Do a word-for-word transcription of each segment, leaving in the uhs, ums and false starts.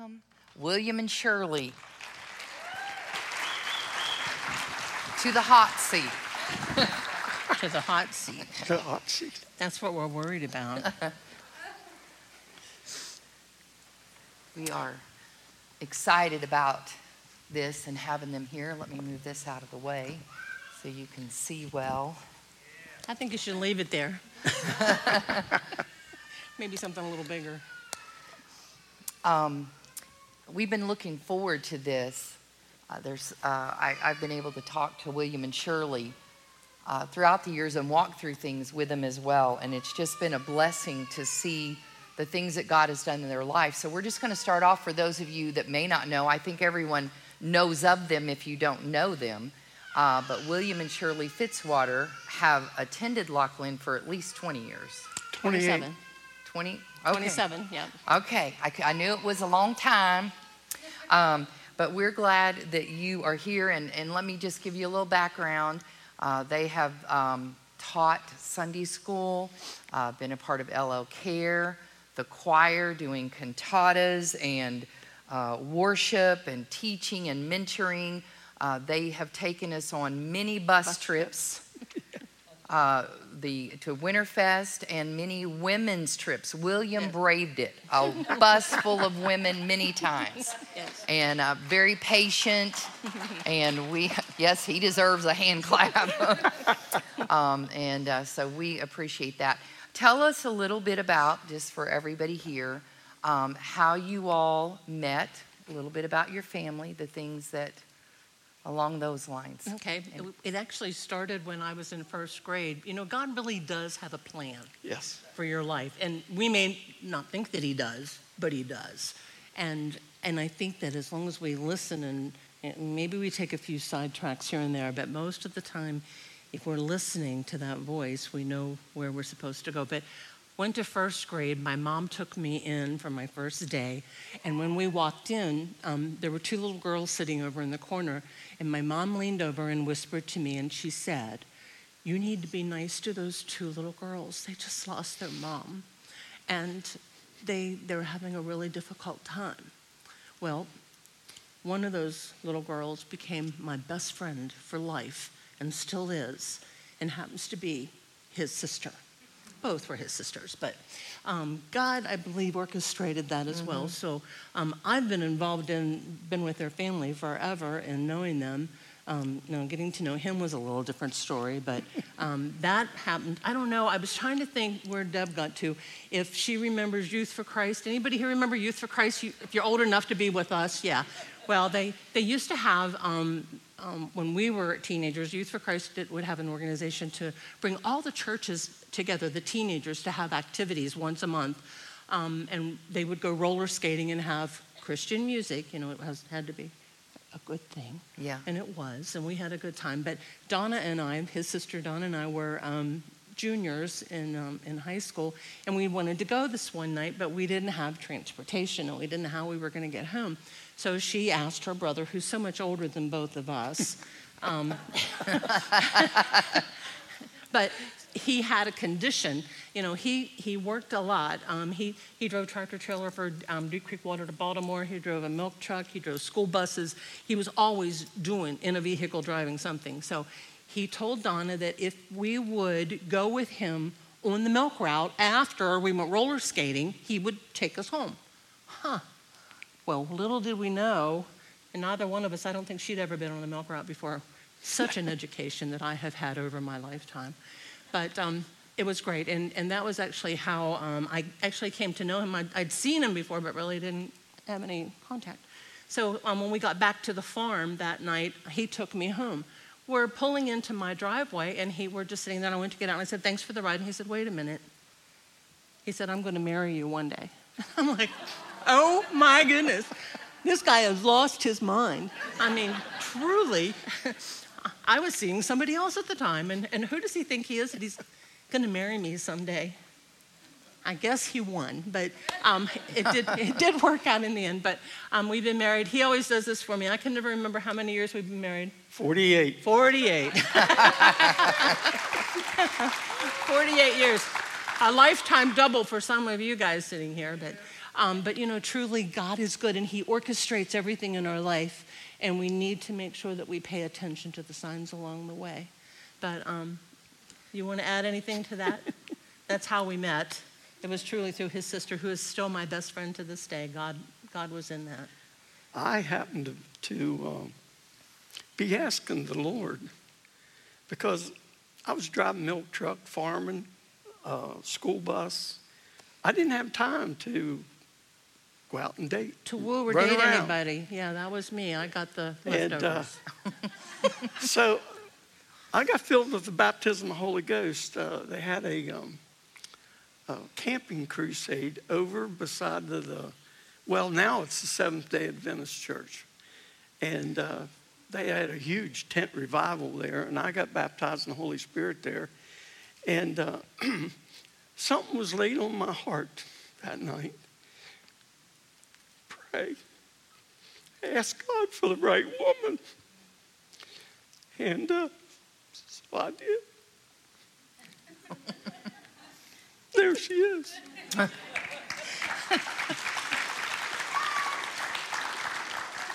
welcome William and Shirley to the hot seat. To the hot seat. The hot seat. That's what we're worried about. We are excited about this and having them here. Let me move this out of the way so you can see well. I think you should leave it there. Maybe something a little bigger. Um, we've been looking forward to this. Uh, there's, uh, I, I've been able to talk to William and Shirley uh, throughout the years and walk through things with them as well. And it's just been a blessing to see the things that God has done in their life. So we're just going to start off for those of you that may not know. I think everyone knows of them if you don't know them. Uh, but William and Shirley Fitzwater have attended Lachland for at least twenty years. twenty-seven. twenty? Okay. twenty-seven, yeah. Okay, I, I knew it was a long time, um, but we're glad that you are here, and, and let me just give you a little background. Uh, they have um, taught Sunday school, uh, been a part of L L Care, the choir, doing cantatas and uh, worship and teaching and mentoring. Uh, they have taken us on many bus, bus trips. Uh, the to Winterfest and many women's trips. William yeah. braved it, a bus full of women many times, yes. and uh, very patient. And we, yes, he deserves a hand clap. um, and uh, so we appreciate that. Tell us a little bit about, just for everybody here, um, how you all met. A little bit about your family, the things that. Along those lines. Okay. It actually started when I was in first grade. You know, God really does have a plan. Yes. For your life. And we may not think that he does, but he does. And and I think that as long as we listen and, and maybe we take a few sidetracks here and there, but most of the time, if we're listening to that voice, we know where we're supposed to go. But went to first grade. My mom took me in for my first day. And when we walked in, um, there were two little girls sitting over in the corner. And my mom leaned over and whispered to me, and she said, "You need to be nice to those two little girls. They just lost their mom. And they, they're having a really difficult time." Well, one of those little girls became my best friend for life and still is, and happens to be his sister. Both were his sisters, but um, God, I believe, orchestrated that as mm-hmm. well. So um, I've been involved in, been with their family forever and knowing them. Um, you know, getting to know him was a little different story, but um, that happened. I don't know. I was trying to think where Deb got to. If she remembers Youth for Christ, anybody here remember Youth for Christ? You, if you're old enough to be with us, yeah. Well, they, they used to have... Um, Um, when we were teenagers, Youth for Christ did, would have an organization to bring all the churches together, the teenagers, to have activities once a month. Um, and they would go roller skating and have Christian music. You know, it has, had to be a good thing. Yeah. And it was, and we had a good time. But Donna and I, his sister Donna and I, were um, juniors in, um, in high school. And we wanted to go this one night, but we didn't have transportation, and we didn't know how we were going to get home. So she asked her brother, who's so much older than both of us, um, but he had a condition. You know, he, he worked a lot. Um, he, he drove tractor trailer for um, Deep Creek Water to Baltimore. He drove a milk truck. He drove school buses. He was always doing, in a vehicle, driving something. So he told Donna that if we would go with him on the milk route after we went roller skating, he would take us home. Huh. Well, little did we know, and neither one of us, I don't think she'd ever been on a milk route before. Such an education that I have had over my lifetime. But um, it was great, and, and that was actually how um, I actually came to know him. I'd, I'd seen him before, but really didn't have any contact. So um, when we got back to the farm that night, he took me home. We're pulling into my driveway, and he we're just sitting there, and I went to get out, and I said, "Thanks for the ride." And he said, "Wait a minute." He said, "I'm going to marry you one day." I'm like... Oh, my goodness. This guy has lost his mind. I mean, truly, I was seeing somebody else at the time. And, and who does he think he is that he's going to marry me someday? I guess he won. But um, it, did, it did work out in the end. But um, we've been married. He always does this for me. I can never remember how many years we've been married. forty-eight. forty-eight. forty-eight years. A lifetime double for some of you guys sitting here. But Um, but, you know, truly God is good, and he orchestrates everything in our life, and we need to make sure that we pay attention to the signs along the way. But um, you want to add anything to that? That's how we met. It was truly through his sister, who is still my best friend to this day. God God was in that. I happened to, to um, be asking the Lord, because I was driving milk truck, farming, uh, school bus. I didn't have time to go out and date. To woo or date around. Anybody. Yeah, that was me. I got the leftovers. And, uh, so I got filled with the baptism of the Holy Ghost. Uh, they had a, um, a camping crusade over beside the, the, well, now it's the Seventh-day Adventist Church. And uh, they had a huge tent revival there, and I got baptized in the Holy Spirit there. And uh, something was laid on my heart that night. Pray. Ask God for the right woman. And uh, so I did. There she is.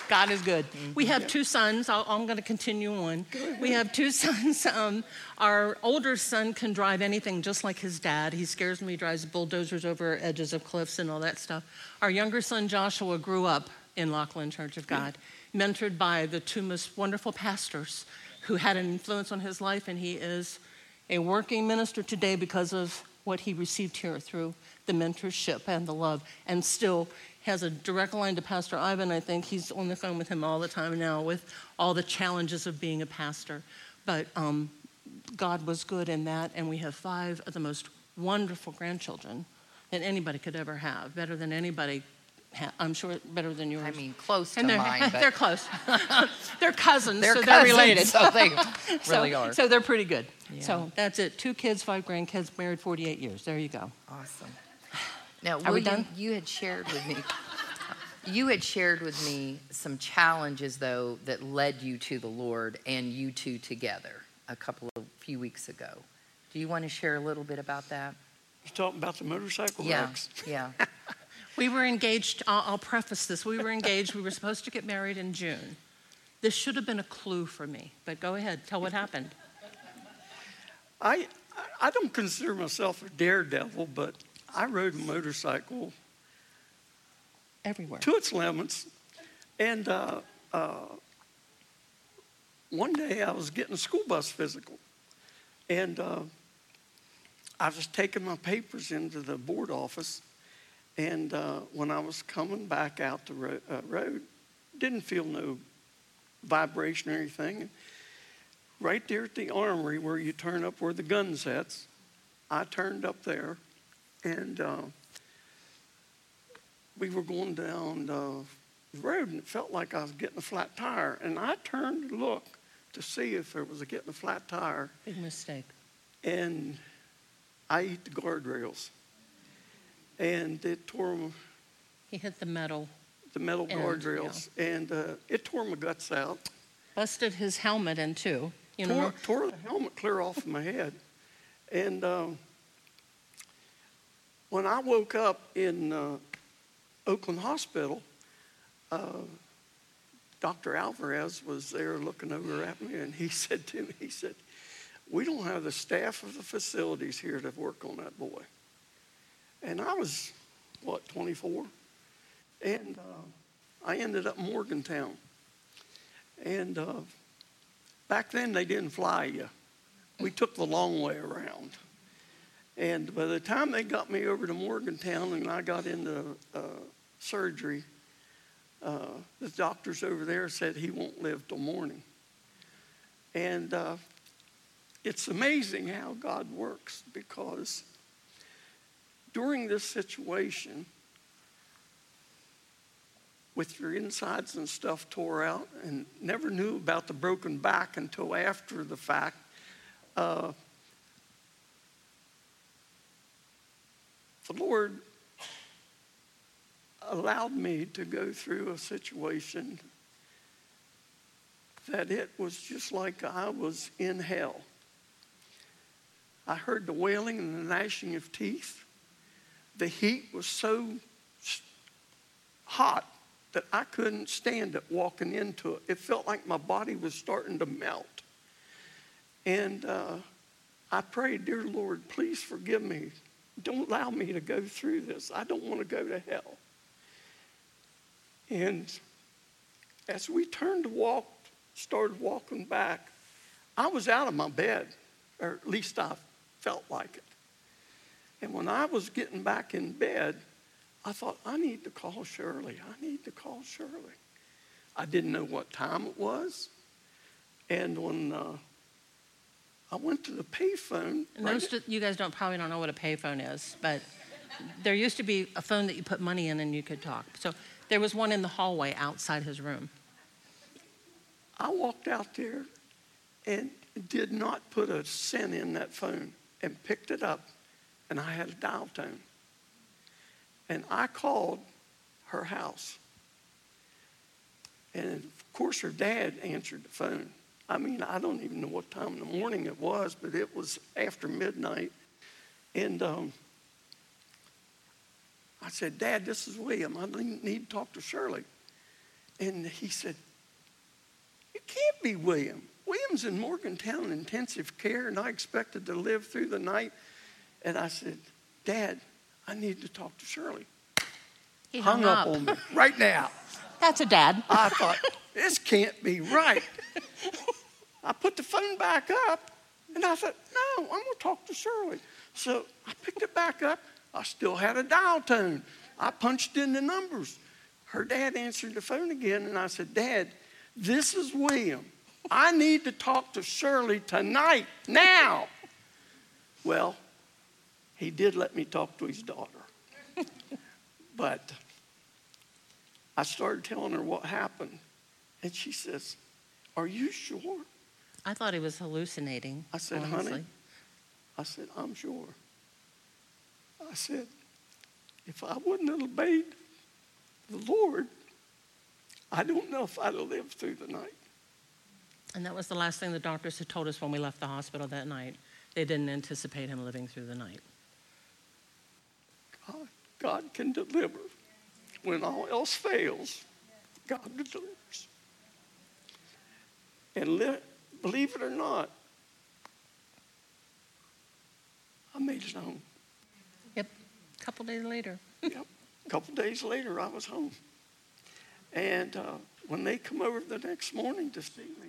God is good. We have two sons. I'll, I'm going to continue on. We have two sons. Um, our older son can drive anything just like his dad. He scares me, drives bulldozers over edges of cliffs and all that stuff. Our younger son, Joshua, grew up in Lachland Church of God, yeah. mentored by the two most wonderful pastors who had an influence on his life, and he is a working minister today because of what he received here through the mentorship and the love, and still has a direct line to Pastor Ivan. I think he's on the phone with him all the time now with all the challenges of being a pastor. But um, God was good in that, and we have five of the most wonderful grandchildren that anybody could ever have, better than anybody, ha- I'm sure better than yours. I mean, close and to mine. But they're close. They're cousins, they're so cousins, they're related. So they really so, are. So they're pretty good. Yeah. So that's it. Two kids, five grandkids, married forty-eight years. There you go. Awesome. Now, William, you had shared with me, you had shared with me some challenges, though, that led you to the Lord and you two together a couple of few weeks ago. Do you want to share a little bit about that? You're talking about the motorcycle wrecks. Yeah, yeah. We were engaged. I'll, I'll preface this. We were engaged. We were supposed to get married in June. This should have been a clue for me, but go ahead. Tell what happened. I I don't consider myself a daredevil, but I rode a motorcycle everywhere to its limits, and uh, uh, one day I was getting a school bus physical, and uh, I was taking my papers into the board office, and uh, when I was coming back out the ro- uh, road, didn't feel no vibration or anything. Right there at the armory where you turn up where the gun sets, I turned up there. And uh, we were going down the road, and it felt like I was getting a flat tire. And I turned to look to see if there was a getting a flat tire. Big mistake. And I hit the guardrails. And it tore my... He hit the metal. The metal guardrails. Yeah. And uh, it tore my guts out. Busted his helmet in two. You tore, know? Tore the helmet clear off of my head. And... Um, When I woke up in uh, Oakland Hospital, uh, Doctor Alvarez was there looking over at me, and he said to me, he said, "We don't have the staff of the facilities here to work on that boy." And I was, what, twenty-four? And uh, I ended up in Morgantown. And uh, back then they didn't fly you. We took the long way around. And by the time they got me over to Morgantown and I got into uh, surgery, uh, the doctors over there said he won't live till morning. And uh, it's amazing how God works, because during this situation, with your insides and stuff tore out, and never knew about the broken back until after the fact, uh, the Lord allowed me to go through a situation that it was just like I was in hell. I heard the wailing and the gnashing of teeth. The heat was so hot that I couldn't stand it walking into it. It felt like my body was starting to melt. And uh, I prayed, dear Lord, please forgive me. Don't allow me to go through this. I don't want to go to hell. And as we turned to walk, started walking back, I was out of my bed, or at least I felt like it. And when I was getting back in bed, I thought, I need to call Shirley. I need to call Shirley. I didn't know what time it was. And when uh, I went to the payphone. And right st- you guys don't probably don't know what a payphone is, but there used to be a phone that you put money in and you could talk. So there was one in the hallway outside his room. I walked out there and did not put a cent in that phone and picked it up, and I had a dial tone. And I called her house. And of course her dad answered the phone. I mean, I don't even know what time in the morning it was, but it was after midnight. And um, I said, Dad, this is William. I need to talk to Shirley. And he said, it can't be William. William's in Morgantown intensive care, and I expected to live through the night. And I said, Dad, I need to talk to Shirley. He hung, hung up. up on me right now. That's a dad. I thought, this can't be right. I put the phone back up, and I thought, no, I'm going to talk to Shirley. So I picked it back up. I still had a dial tone. I punched in the numbers. Her dad answered the phone again, and I said, Dad, this is William. I need to talk to Shirley tonight, now. Well, he did let me talk to his daughter. But I started telling her what happened, and she says, are you sure? I thought he was hallucinating. I said, honestly. Honey, I said, I'm sure. I said, if I wouldn't have obeyed the Lord, I don't know if I'd have lived through the night. And that was the last thing the doctors had told us when we left the hospital that night. They didn't anticipate him living through the night. God, God can deliver. When all else fails, God delivers. And li- believe it or not, I made it home. Yep, a couple days later. Yep, a couple days later, I was home. And uh, when they come over the next morning to see me,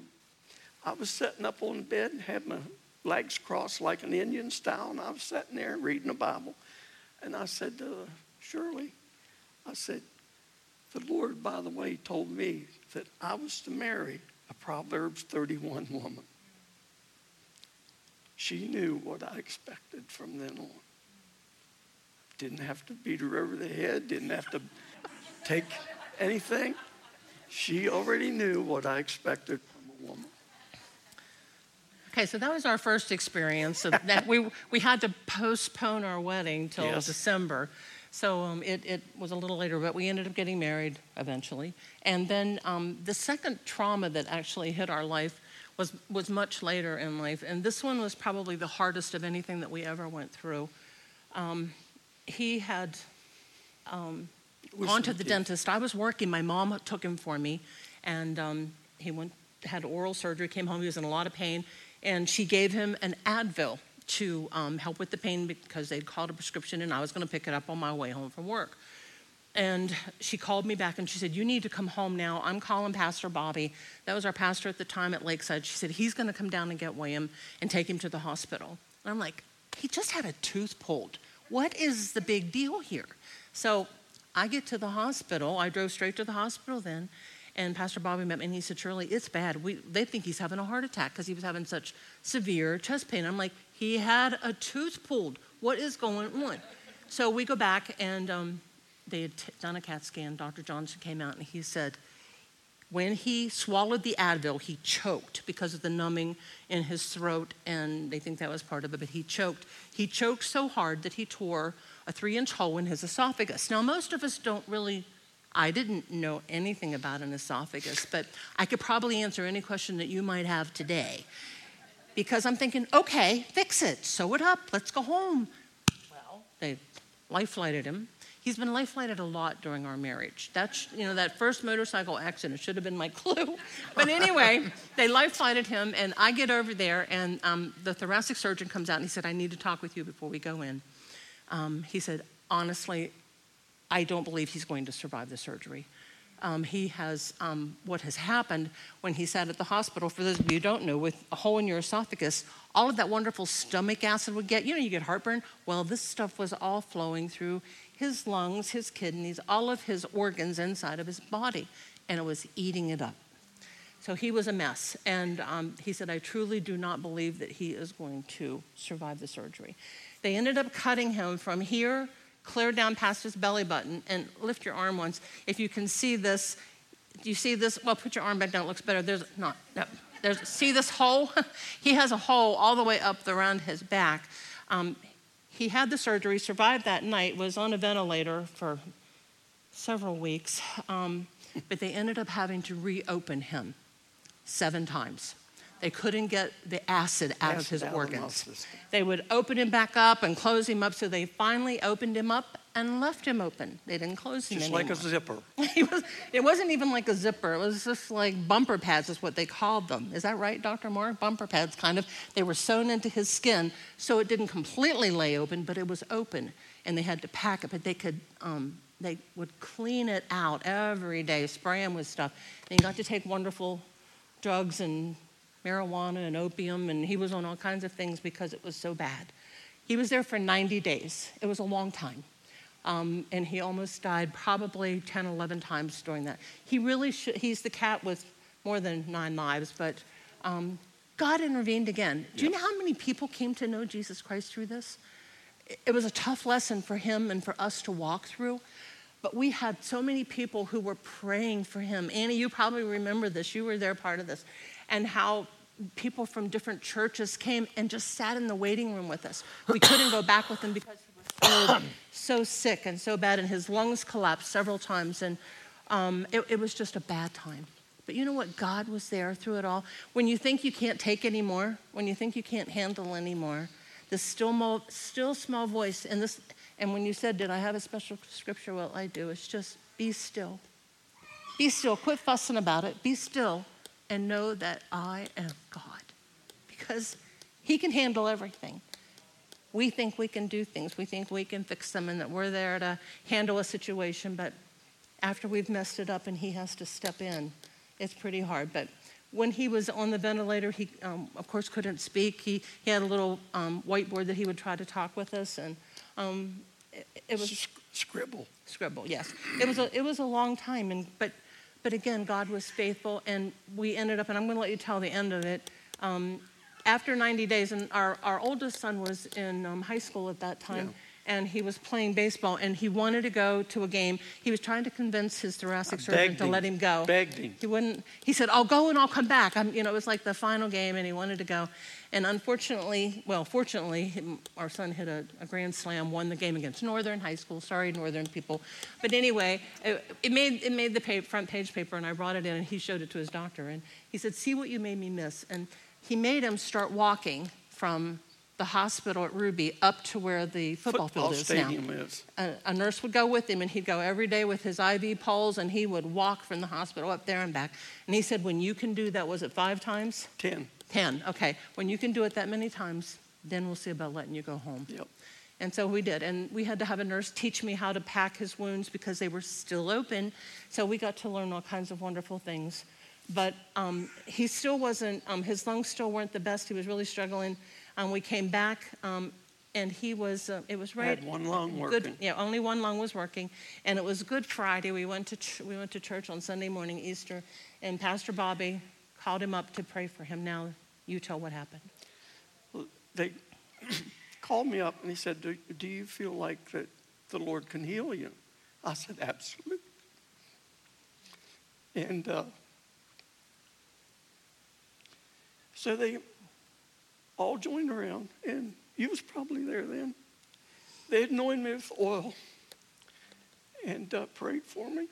I was sitting up on the bed and had my legs crossed like an Indian style, and I was sitting there reading the Bible. And I said to Shirley, I said, the Lord, by the way, told me that I was to marry a Proverbs thirty-one woman. She knew what I expected from then on. Didn't have to beat her over the head, didn't have to take anything. She already knew what I expected from a woman. Okay, so that was our first experience. So that we we had to postpone our wedding till yes. December. So um, it, it was a little later, but we ended up getting married eventually. And then um, the second trauma that actually hit our life was, was much later in life. And this one was probably the hardest of anything that we ever went through. Um, he had um, gone to the dentist. I was working. My mom took him for me. And um, he went had oral surgery, came home. He was in a lot of pain. And she gave him an Advil to um, help with the pain because they'd called a prescription and I was going to pick it up on my way home from work. And she called me back and she said, you need to come home now. I'm calling Pastor Bobby. That was our pastor at the time at Lakeside. She said, he's going to come down and get William and take him to the hospital. And I'm like, he just had a tooth pulled. What is the big deal here? So I get to the hospital. I drove straight to the hospital then. And Pastor Bobby met me, and he said, Shirley, it's bad. We, they think he's having a heart attack because he was having such severe chest pain. I'm like, he had a tooth pulled. What is going on? So we go back, and um, they had t- done a CAT scan. Doctor Johnson came out, and he said, when he swallowed the Advil, he choked because of the numbing in his throat, and they think that was part of it, but he choked. He choked so hard that he tore a three-inch hole in his esophagus. Now, most of us don't really... I didn't know anything about an esophagus, but I could probably answer any question that you might have today because I'm thinking, okay, fix it, sew it up, let's go home. Well, they life-flighted him. He's been life-flighted a lot during our marriage. That's, you know, that first motorcycle accident should have been my clue. But anyway, they life-flighted him, and I get over there, and um, the thoracic surgeon comes out, and he said, I need to talk with you before we go in. Um, he said, honestly, I don't believe he's going to survive the surgery. Um, he has, um, what has happened when he sat at the hospital, for those of you who don't know, with a hole in your esophagus, all of that wonderful stomach acid would get, you know, you get heartburn. Well, this stuff was all flowing through his lungs, his kidneys, all of his organs inside of his body, and it was eating it up. So he was a mess, and um, he said, I truly do not believe that he is going to survive the surgery. They ended up cutting him from here clear down past his belly button, and lift your arm once. If you can see this, do you see this? Well, put your arm back down, it looks better. There's not, no, there's, see this hole? He has a hole all the way up around his back. Um, he had the surgery, survived that night, was on a ventilator for several weeks, um, but they ended up having to reopen him seven times. They couldn't get the acid out acid of his organs. They would open him back up and close him up, so they finally opened him up and left him open. They didn't close him just anymore. Just like a zipper. it, was, it wasn't even like a zipper. It was just like bumper pads is what they called them. Is that right, Doctor Moore? Bumper pads, kind of. They were sewn into his skin, so it didn't completely lay open, but it was open, and they had to pack it, but they could... Um, they would clean it out every day, spray him with stuff. And he got to take wonderful drugs and... marijuana and opium, and he was on all kinds of things because it was so bad. He was there for ninety days. It was a long time. Um, and he almost died probably ten, eleven times during that. He really should, he's the cat with more than nine lives, but um, God intervened again. Do you know how many people came to know Jesus Christ through this? It was a tough lesson for him and for us to walk through. But we had so many people who were praying for him. Annie, you probably remember this. You were there, part of this. And how people from different churches came and just sat in the waiting room with us. We couldn't go back with him because he was so, so sick and so bad, and his lungs collapsed several times. And um, it, it was just a bad time. But you know what? God was there through it all. When you think you can't take anymore, when you think you can't handle anymore, the still, mo- still small voice in this... And when you said, did I have a special scripture? Well, I do. It's just be still. Be still. Quit fussing about it. Be still and know that I am God, because he can handle everything. We think we can do things. We think we can fix them and that we're there to handle a situation. But after we've messed it up and he has to step in, it's pretty hard. But when he was on the ventilator, he, um, of course, couldn't speak. He, he had a little um, whiteboard that he would try to talk with us. And Um, it, it was scribble. Scribble, yes. It was a it was a long time, and but but again, God was faithful, and we ended up. And I'm going to let you tell the end of it. Um, after ninety days, and our, our oldest son was in um, high school at that time, yeah. And he was playing baseball, and he wanted to go to a game. He was trying to convince his thoracic surgeon to let him go. Begged him. He wouldn't. He said, "I'll go and I'll come back." I'm, you know, it was like the final game, and he wanted to go. And unfortunately, well, fortunately, him, our son hit a, a grand slam, won the game against Northern High School. Sorry, Northern people. But anyway, it, it made it made the pa- front page paper, and I brought it in, and he showed it to his doctor. And he said, see what you made me miss. And he made him start walking from the hospital at Ruby up to where the football, football field is stadium now. Is. A, a nurse would go with him, and he'd go every day with his I V poles, and he would walk from the hospital up there and back. And he said, when you can do that, was it five times? Ten. Ten, okay. When you can do it that many times, then we'll see about letting you go home. Yep. And so we did. And we had to have a nurse teach me how to pack his wounds because they were still open. So we got to learn all kinds of wonderful things. But um, he still wasn't, um, his lungs still weren't the best. He was really struggling. Um, we came back um, and he was, uh, it was right. Had one lung good, working. Yeah, only one lung was working. And it was Good Friday. We went to ch- we went to church on Sunday morning, Easter, and Pastor Bobby called him up to pray for him. Now, you tell what happened. They called me up and he said, do, do you feel like that the Lord can heal you? I said, absolutely. And uh, so they all joined around, and you was probably there then. They anointed me with oil and uh, prayed for me.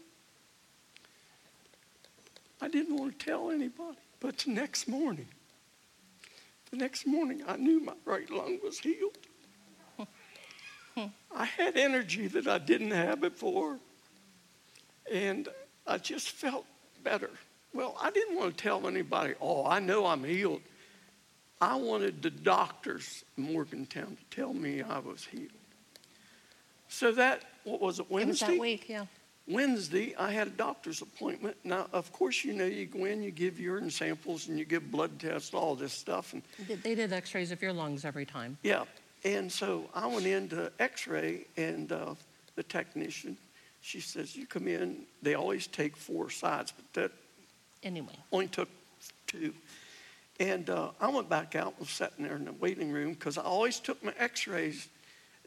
I didn't want to tell anybody, but the next morning, the next morning I knew my right lung was healed. Hmm. I had energy that I didn't have before, and I just felt better. Well, I didn't want to tell anybody, oh, I know I'm healed. I wanted the doctors in Morgantown to tell me I was healed. So that, what was it, Wednesday? It was that week, yeah. Wednesday, I had a doctor's appointment. Now, of course, you know, you go in, you give urine samples, and you give blood tests, all this stuff. And they did x-rays of your lungs every time. Yeah, and so I went in to x-ray, and uh, the technician, she says, you come in, they always take four sides, but that anyway. only took two. And uh, I went back out and was sitting there in the waiting room because I always took my x-rays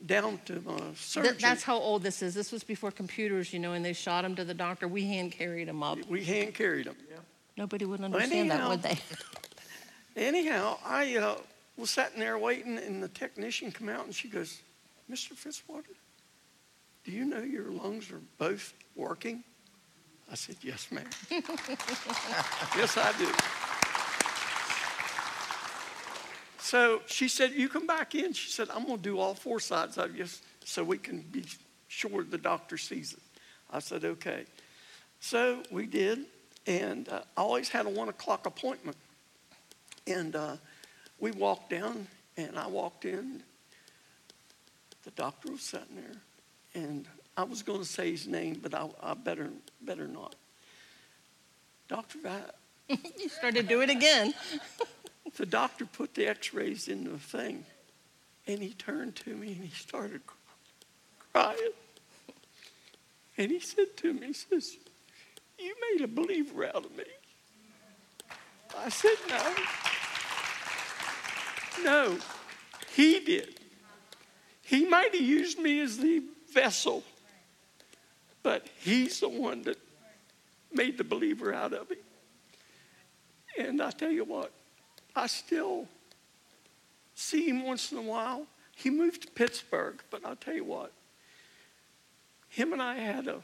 down to my surgeon. That's how old this is. This was before computers, you know, and they shot him to the doctor. We hand-carried him up. We hand-carried him. Yeah. Nobody would understand anyhow, that, would they? Anyhow, I uh, was sitting there waiting, and the technician come out, and she goes, Mister Fitzwater, do you know your lungs are both working? I said, yes, ma'am. Yes, I do. So she said, you come back in. She said, I'm going to do all four sides of you so we can be sure the doctor sees it. I said, okay. So we did, and uh, I always had a one o'clock appointment. And uh, we walked down, and I walked in. The doctor was sitting there, and I was going to say his name, but I, I better better not. Doctor I, you started to do it again. The doctor put the x-rays in the thing, and he turned to me, and he started crying. And he said to me, he says, you made a believer out of me. I said, no. No, he did. He might have used me as the vessel, but he's the one that made the believer out of him. And I tell you what, I still see him once in a while. He moved to Pittsburgh, but I'll tell you what. Him and I had a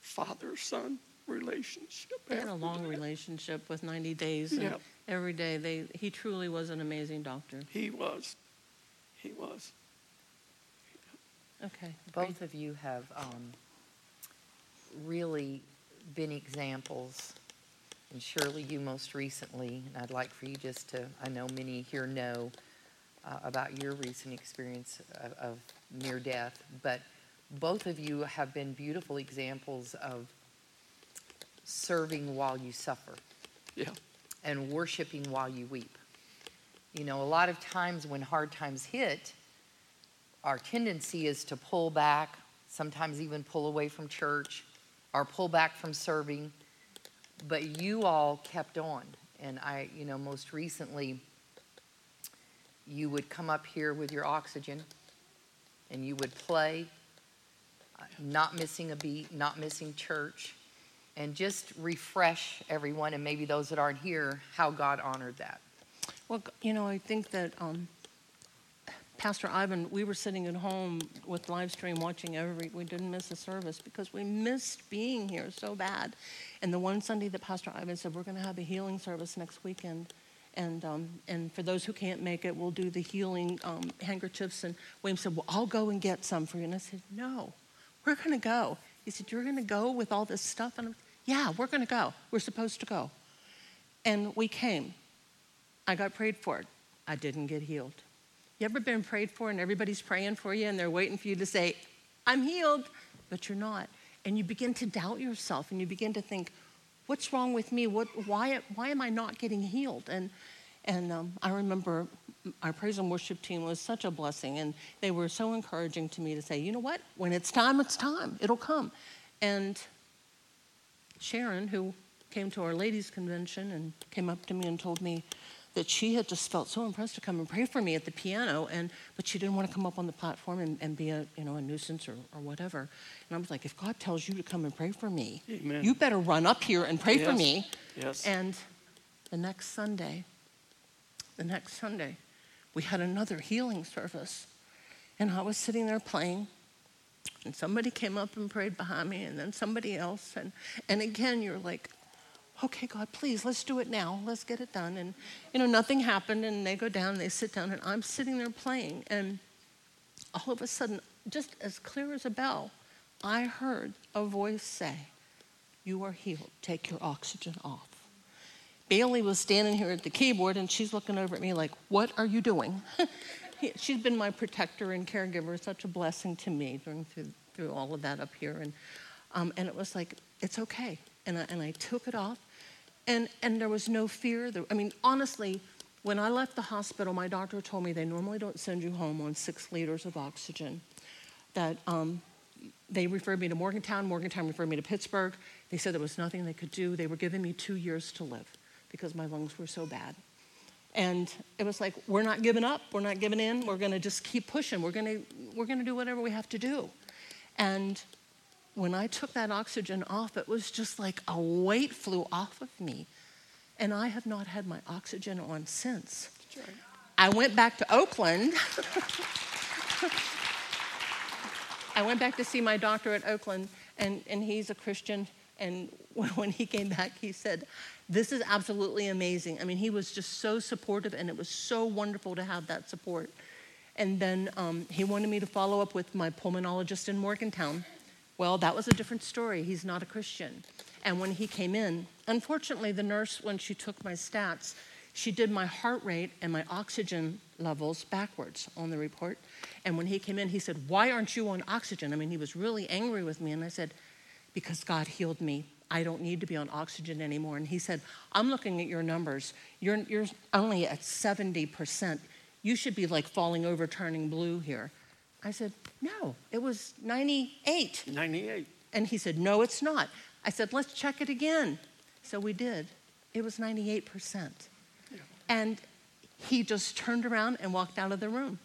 father-son relationship. They had a long that. relationship with ninety days. Yeah. And every day, they, he truly was an amazing doctor. He was. He was. Okay. Both of you have um, really been examples. And Shirley, you most recently, and I'd like for you just to, I know many here know uh, about your recent experience of, of near death, but both of you have been beautiful examples of serving while you suffer. Yeah. And worshiping while you weep. You know, a lot of times when hard times hit, our tendency is to pull back, sometimes even pull away from church, or pull back from serving. But you all kept on, and I, you know, most recently, you would come up here with your oxygen, and you would play, not missing a beat, not missing church, and just refresh everyone, and maybe those that aren't here, how God honored that. Well, you know, I think that um, Pastor Ivan, we were sitting at home with live stream watching every, we didn't miss a service because we missed being here so bad. And the one Sunday that Pastor Ivan said, we're going to have a healing service next weekend. And um, and for those who can't make it, we'll do the healing um, handkerchiefs. And William said, well, I'll go and get some for you. And I said, no, we're going to go. He said, you're going to go with all this stuff? And I'm, yeah, we're going to go. We're supposed to go. And we came. I got prayed for. I didn't get healed. You ever been prayed for and everybody's praying for you and they're waiting for you to say, I'm healed, but you're not. And you begin to doubt yourself, and you begin to think, what's wrong with me? What? Why Why am I not getting healed? And and um, I remember our praise and worship team was such a blessing, and they were so encouraging to me to say, you know what? When it's time, it's time. It'll come. And Sharon, who came to our ladies' convention and came up to me and told me that she had just felt so impressed to come and pray for me at the piano, and but she didn't want to come up on the platform and, and be a you know a nuisance or, or whatever. And I was like, if God tells you to come and pray for me, amen, you better run up here and pray yes. for me. Yes. And the next Sunday, the next Sunday, we had another healing service. And I was sitting there playing, and somebody came up and prayed behind me, and then somebody else. And, and again, you're like, okay, God, please, let's do it now. Let's get it done. And, you know, nothing happened, and they go down, and they sit down, and I'm sitting there playing. And all of a sudden, just as clear as a bell, I heard a voice say, "You are healed. Take your oxygen off." Bailey was standing here at the keyboard, and she's looking over at me like, "What are you doing?" She's been my protector and caregiver, such a blessing to me during through, through all of that up here. And um, and it was like, it's okay. And I, and I took it off, and and there was no fear. There, I mean, honestly, when I left the hospital, my doctor told me they normally don't send you home on six liters of oxygen. That um, they referred me to Morgantown. Morgantown referred me to Pittsburgh. They said there was nothing they could do. They were giving me two years to live because my lungs were so bad. And it was like, we're not giving up. We're not giving in. We're going to just keep pushing. We're going to we're going to do whatever we have to do. And when I took that oxygen off, it was just like a weight flew off of me. And I have not had my oxygen on since. Sure. I went back to Oakland. I went back to see my doctor at Oakland, and, and he's a Christian. And when he came back, he said, "This is absolutely amazing." I mean, he was just so supportive, and it was so wonderful to have that support. And then um, he wanted me to follow up with my pulmonologist in Morgantown. Well, that was a different story. He's not a Christian. And when he came in, unfortunately, the nurse, when she took my stats, she did my heart rate and my oxygen levels backwards on the report. And when he came in, he said, "Why aren't you on oxygen?" I mean, he was really angry with me. And I said, "Because God healed me. I don't need to be on oxygen anymore." And he said, "I'm looking at your numbers. You're, you're only at seventy percent. You should be like falling over, turning blue here." I said, "No, it was ninety-eight. ninety-eight. And he said, "No, it's not." I said, "Let's check it again." So we did. It was ninety-eight percent. Yeah. And he just turned around and walked out of the room.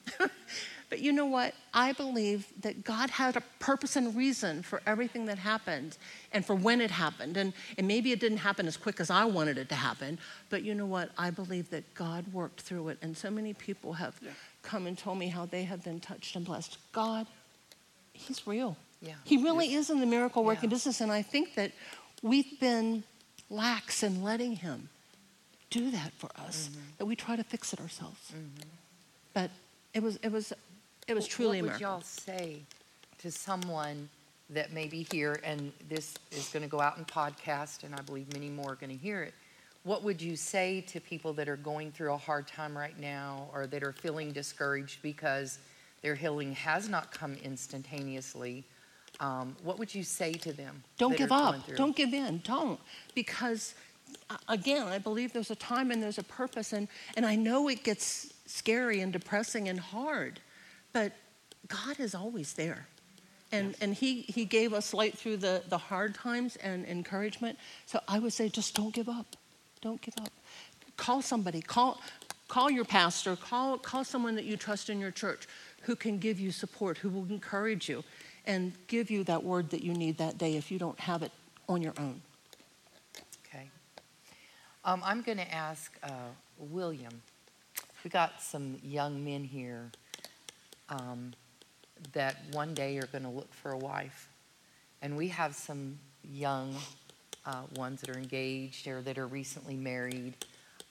But you know what? I believe that God had a purpose and reason for everything that happened and for when it happened. And, and maybe it didn't happen as quick as I wanted it to happen. But you know what? I believe that God worked through it. And so many people have yeah. come and told me how they have been touched and blessed. God, he's real. Yeah. He really yes. is in the miracle working yeah. business. And I think that we've been lax in letting him do that for us, mm-hmm. that we try to fix it ourselves. Mm-hmm. But it was it was It was truly a miracle. What would y'all say to someone that may be here, and this is going to go out in podcast, and I believe many more are going to hear it. What would you say to people that are going through a hard time right now, or that are feeling discouraged because their healing has not come instantaneously? Um, what would you say to them? Don't give up. Don't give in. Don't. Because, again, I believe there's a time and there's a purpose, and, and I know it gets scary and depressing and hard. But God is always there. And yes. and he, he gave us light through the, the hard times and encouragement. So I would say, just don't give up. Don't give up. Call somebody. Call call your pastor. Call call someone that you trust in your church who can give you support, who will encourage you and give you that word that you need that day if you don't have it on your own. Okay. Um, I'm going to ask uh, William. We got some young men here. Um, that one day are going to look for a wife. And we have some young uh, ones that are engaged or that are recently married.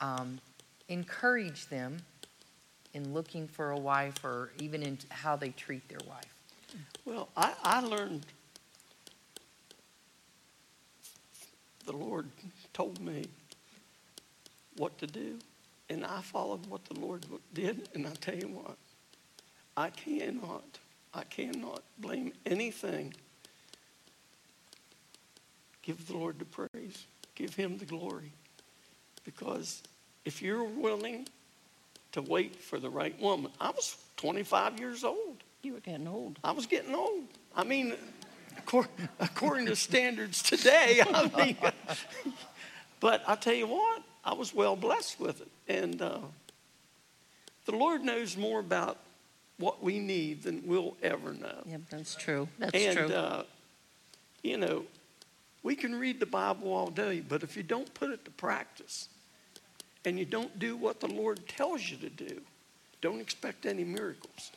Um, encourage them in looking for a wife or even in how they treat their wife. Well, I, I learned, the Lord told me what to do, and I followed what the Lord did, and I tell you what, I cannot, I cannot blame anything. Give the Lord the praise. Give him the glory. Because if you're willing to wait for the right woman, I was twenty-five years old. You were getting old. I was getting old. I mean, according, according to standards today, I mean, but I tell you what, I was well blessed with it. And uh, the Lord knows more about what we need than we'll ever know. Yeah, that's true. That's and, true. And, uh, you know, we can read the Bible all day, but if you don't put it to practice and you don't do what the Lord tells you to do, don't expect any miracles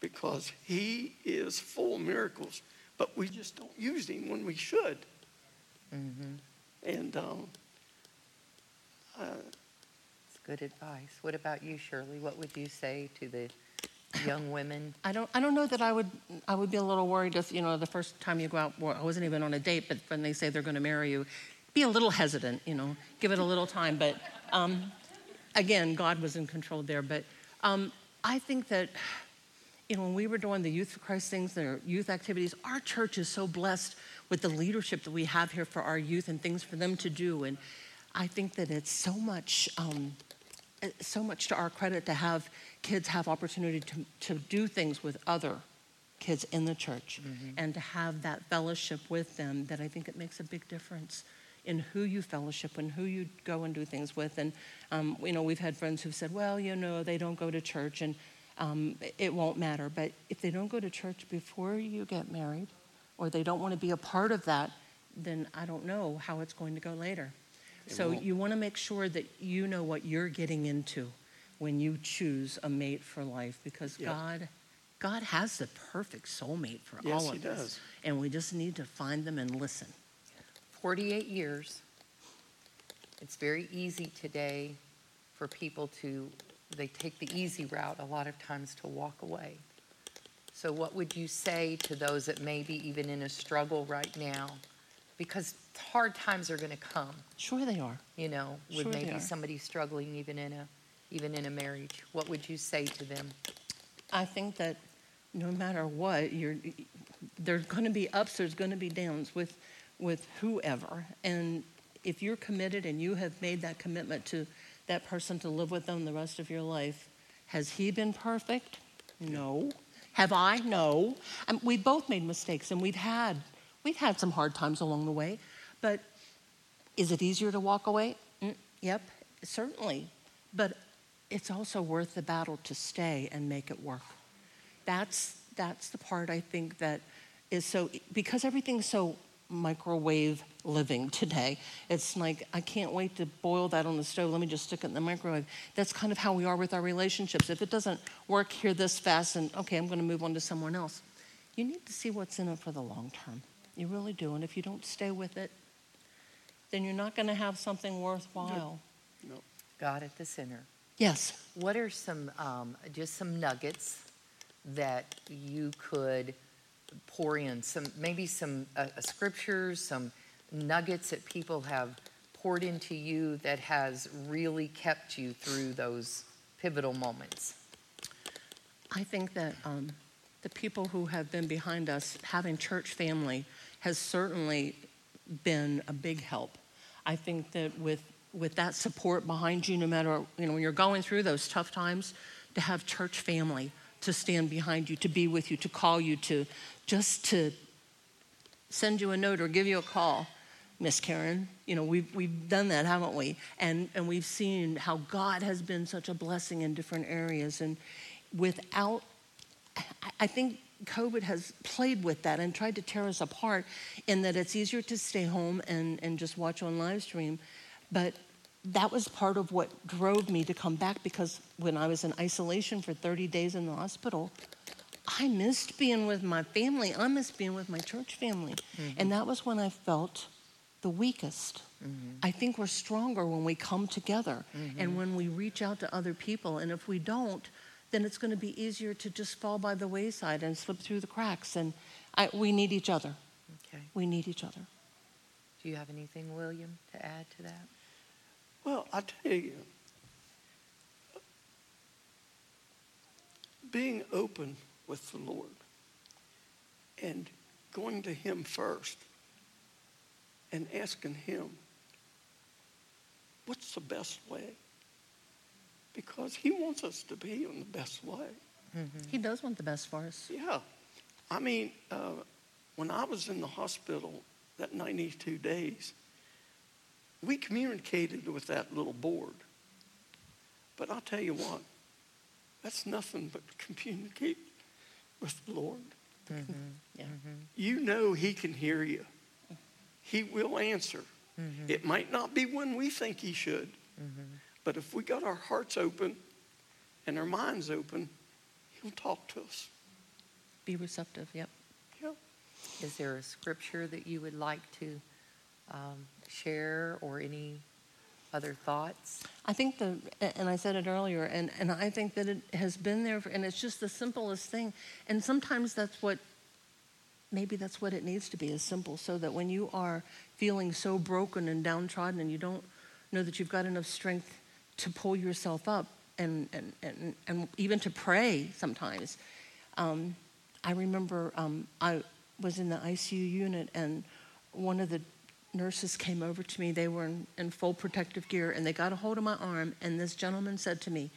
because he is full of miracles, but we just don't use him when we should. Mm-hmm. And um, uh, that's good advice. What about you, Shirley? What would you say to the young women? I don't. I don't know that I would. I would be a little worried if, you know, the first time you go out. Well, I wasn't even on a date, but when they say they're going to marry you, be a little hesitant. You know, give it a little time. But um, again, God was in control there. But um, I think that, you know, when we were doing the Youth for Christ things, their youth activities, our church is so blessed with the leadership that we have here for our youth and things for them to do. And I think that it's so much, um, so much to our credit to have kids have opportunity to, to do things with other kids in the church, mm-hmm. and to have that fellowship with them, that I think it makes a big difference in who you fellowship and who you go and do things with. And, um, you know, we've had friends who've said, well, you know, they don't go to church and um, it won't matter. But if they don't go to church before you get married, or they don't want to be a part of that, then I don't know how it's going to go later. It so won't. You want to make sure that you know what you're getting into when you choose a mate for life, because yep. God God has the perfect soulmate for yes, all of us. Yes, he does. And we just need to find them and listen. forty-eight years. It's very easy today for people to, they take the easy route a lot of times to walk away. So what would you say to those that may be even in a struggle right now? Because hard times are going to come. Sure they are. You know, with sure maybe somebody struggling even in a even in a marriage. What would you say to them? I think that no matter what, you're there's going to be ups, there's going to be downs with with whoever. And if you're committed and you have made that commitment to that person to live with them the rest of your life, has he been perfect? No. Have I? No. I mean, we both made mistakes, and we've had we've had some hard times along the way. But is it easier to walk away? Mm, yep, certainly. But it's also worth the battle to stay and make it work. That's that's the part I think that is so, because everything's so microwave living today. It's like, I can't wait to boil that on the stove. Let me just stick it in the microwave. That's kind of how we are with our relationships. If it doesn't work here this fast, and okay, I'm going to move on to someone else. You need to see what's in it for the long term. You really do. And if you don't stay with it, then you're not going to have something worthwhile. Nope. Nope. God at the center. Yes. What are some, um, just some nuggets that you could pour in? Some, maybe some uh, scriptures, some nuggets that people have poured into you that has really kept you through those pivotal moments. I think that um, the people who have been behind us, having church family has certainly been a big help. I think that with with that support behind you, no matter, you know, when you're going through those tough times, to have church family to stand behind you, to be with you, to call you, to just to send you a note or give you a call. Miss Karen, you know, we've, we've done that, haven't we? And and we've seen how God has been such a blessing in different areas. And without, I think COVID has played with that and tried to tear us apart, in that it's easier to stay home and, and just watch on live stream. But that was part of what drove me to come back, because when I was in isolation for thirty days in the hospital, I missed being with my family. I missed being with my church family. Mm-hmm. And that was when I felt the weakest. Mm-hmm. I think we're stronger when we come together, mm-hmm. and when we reach out to other people. And if we don't, then it's going to be easier to just fall by the wayside and slip through the cracks. And I, we need each other. Okay. We need each other. Do you have anything, William, to add to that? Well, I tell you, being open with the Lord and going to him first and asking him, what's the best way? Because he wants us to be on the best way. Mm-hmm. He does want the best for us. Yeah. I mean, uh, when I was in the hospital that ninety-two days, we communicated with that little board. But I'll tell you what, that's nothing but communicate with the Lord. Mm-hmm. Yeah. Mm-hmm. You know he can hear you. He will answer. Mm-hmm. It might not be when we think he should, mm-hmm. but if we got our hearts open and our minds open, he'll talk to us. Be receptive, yep. Yep. Is there a scripture that you would like to... Um, share, or any Other thoughts? I think the, and I said it earlier, and, and I think that it has been there, for, and it's just the simplest thing. And sometimes that's what, maybe that's what it needs to be, is simple, so that when you are feeling so broken and downtrodden and you don't know that you've got enough strength to pull yourself up and, and, and, and even to pray sometimes. Um, I remember um, I was in the I C U unit, and one of the nurses came over to me. They were in, in full protective gear, and they got a hold of my arm, and this gentleman said to me,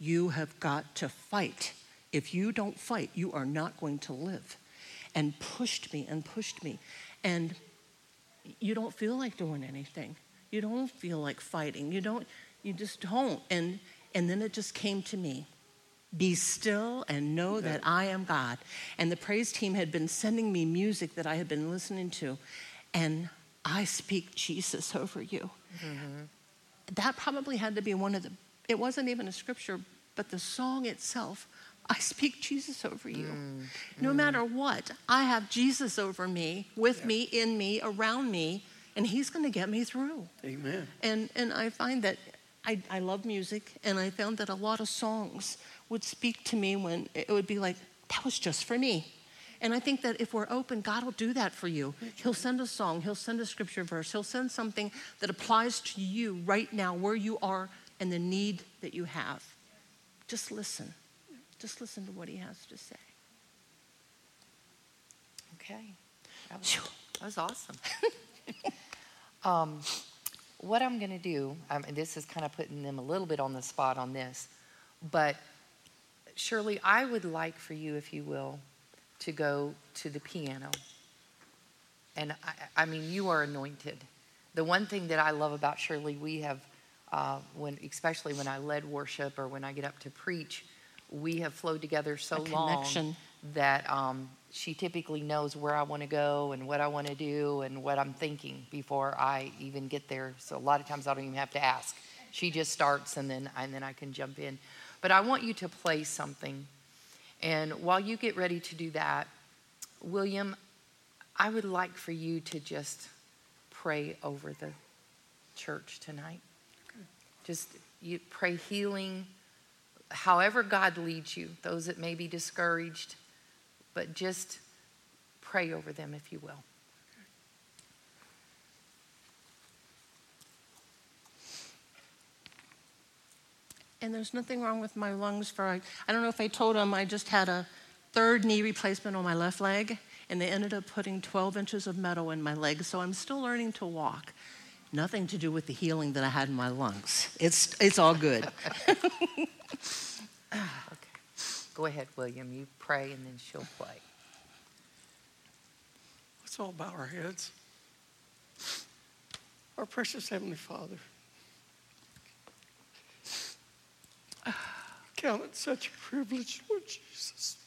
"You have got to fight. If you don't fight, you are not going to live." And pushed me and pushed me. And you don't feel like doing anything. You don't feel like fighting. You don't, you just don't. And and then it just came to me. Be still and know that I am God. And the praise team had been sending me music that I had been listening to. And I speak Jesus over you. Mm-hmm. That probably had to be one of the, it wasn't even a scripture, but the song itself, I speak Jesus over you. Mm-hmm. No matter what, I have Jesus over me, with yeah. me, in me, around me, and he's going to get me through. Amen. And and I find that, I, I love music, and I found that a lot of songs would speak to me when it would be like, that was just for me. And I think that if we're open, God will do that for you. He'll send a song. He'll send a scripture verse. He'll send something that applies to you right now, where you are and the need that you have. Just listen. Just listen to what he has to say. Okay. That was, that was awesome. um, what I'm going to do, um, and this is kind of putting them a little bit on the spot on this, but Shirley, I would like for you, if you will, to go to the piano. And I, I mean, you are anointed. The one thing that I love about Shirley, we have, uh, when especially when I led worship or when I get up to preach, we have flowed together so long that um, she typically knows where I want to go and what I want to do and what I'm thinking before I even get there. So a lot of times I don't even have to ask. She just starts, and then and then I can jump in. But I want you to play something. And while you get ready to do that, William, I would like for you to just pray over the church tonight. Okay. Just you pray healing, however God leads you, those that may be discouraged, but just pray over them, if you will. And there's nothing wrong with my lungs for, I, I don't know if I told them, I just had a third knee replacement on my left leg, and they ended up putting twelve inches of metal in my leg, so I'm still learning to walk. Nothing to do with the healing that I had in my lungs. It's it's all good. Okay. Go ahead, William. You pray, and then she'll play. Let's all bow our heads. Our precious Heavenly Father, count it such a privilege, Lord Jesus,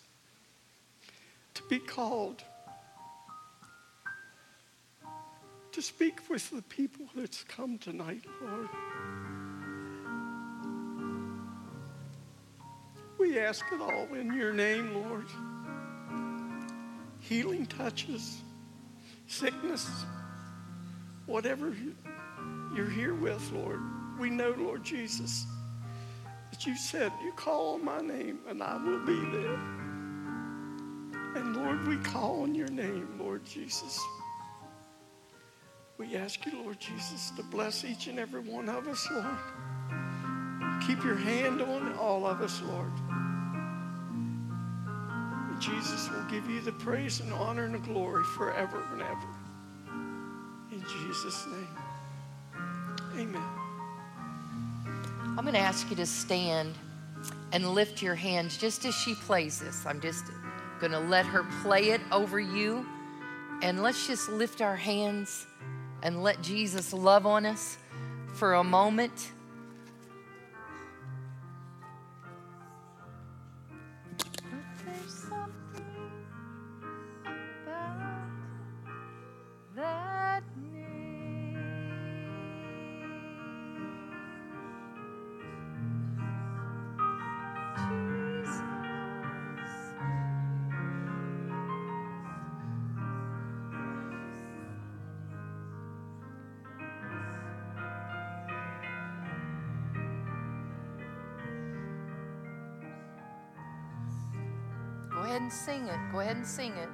to be called to speak with the people that's come tonight, Lord. We ask it all in your name, Lord. Healing touches, sickness, whatever you're here with, Lord. We know, Lord Jesus, you said, you call on my name and I will be there. And Lord, we call on your name, Lord Jesus. We ask you, Lord Jesus, to bless each and every one of us, Lord. Keep your hand on all of us, Lord. And Jesus will give you the praise and honor and the glory forever and ever. In Jesus' name, amen. I'm going to ask you to stand and lift your hands just as she plays this. I'm just going to let her play it over you. And let's just lift our hands and let Jesus love on us for a moment. and sing it. Go ahead and sing it.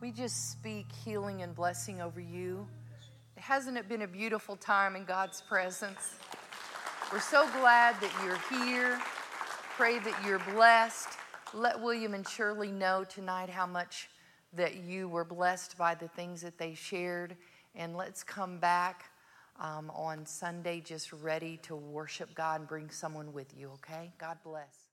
We just speak healing and blessing over you. Hasn't it been a beautiful time in God's presence? We're so glad that you're here. Pray that you're blessed. Let William and Shirley know tonight how much that you were blessed by the things that they shared. And let's come back um, on Sunday just ready to worship God and bring someone with you, okay? God bless.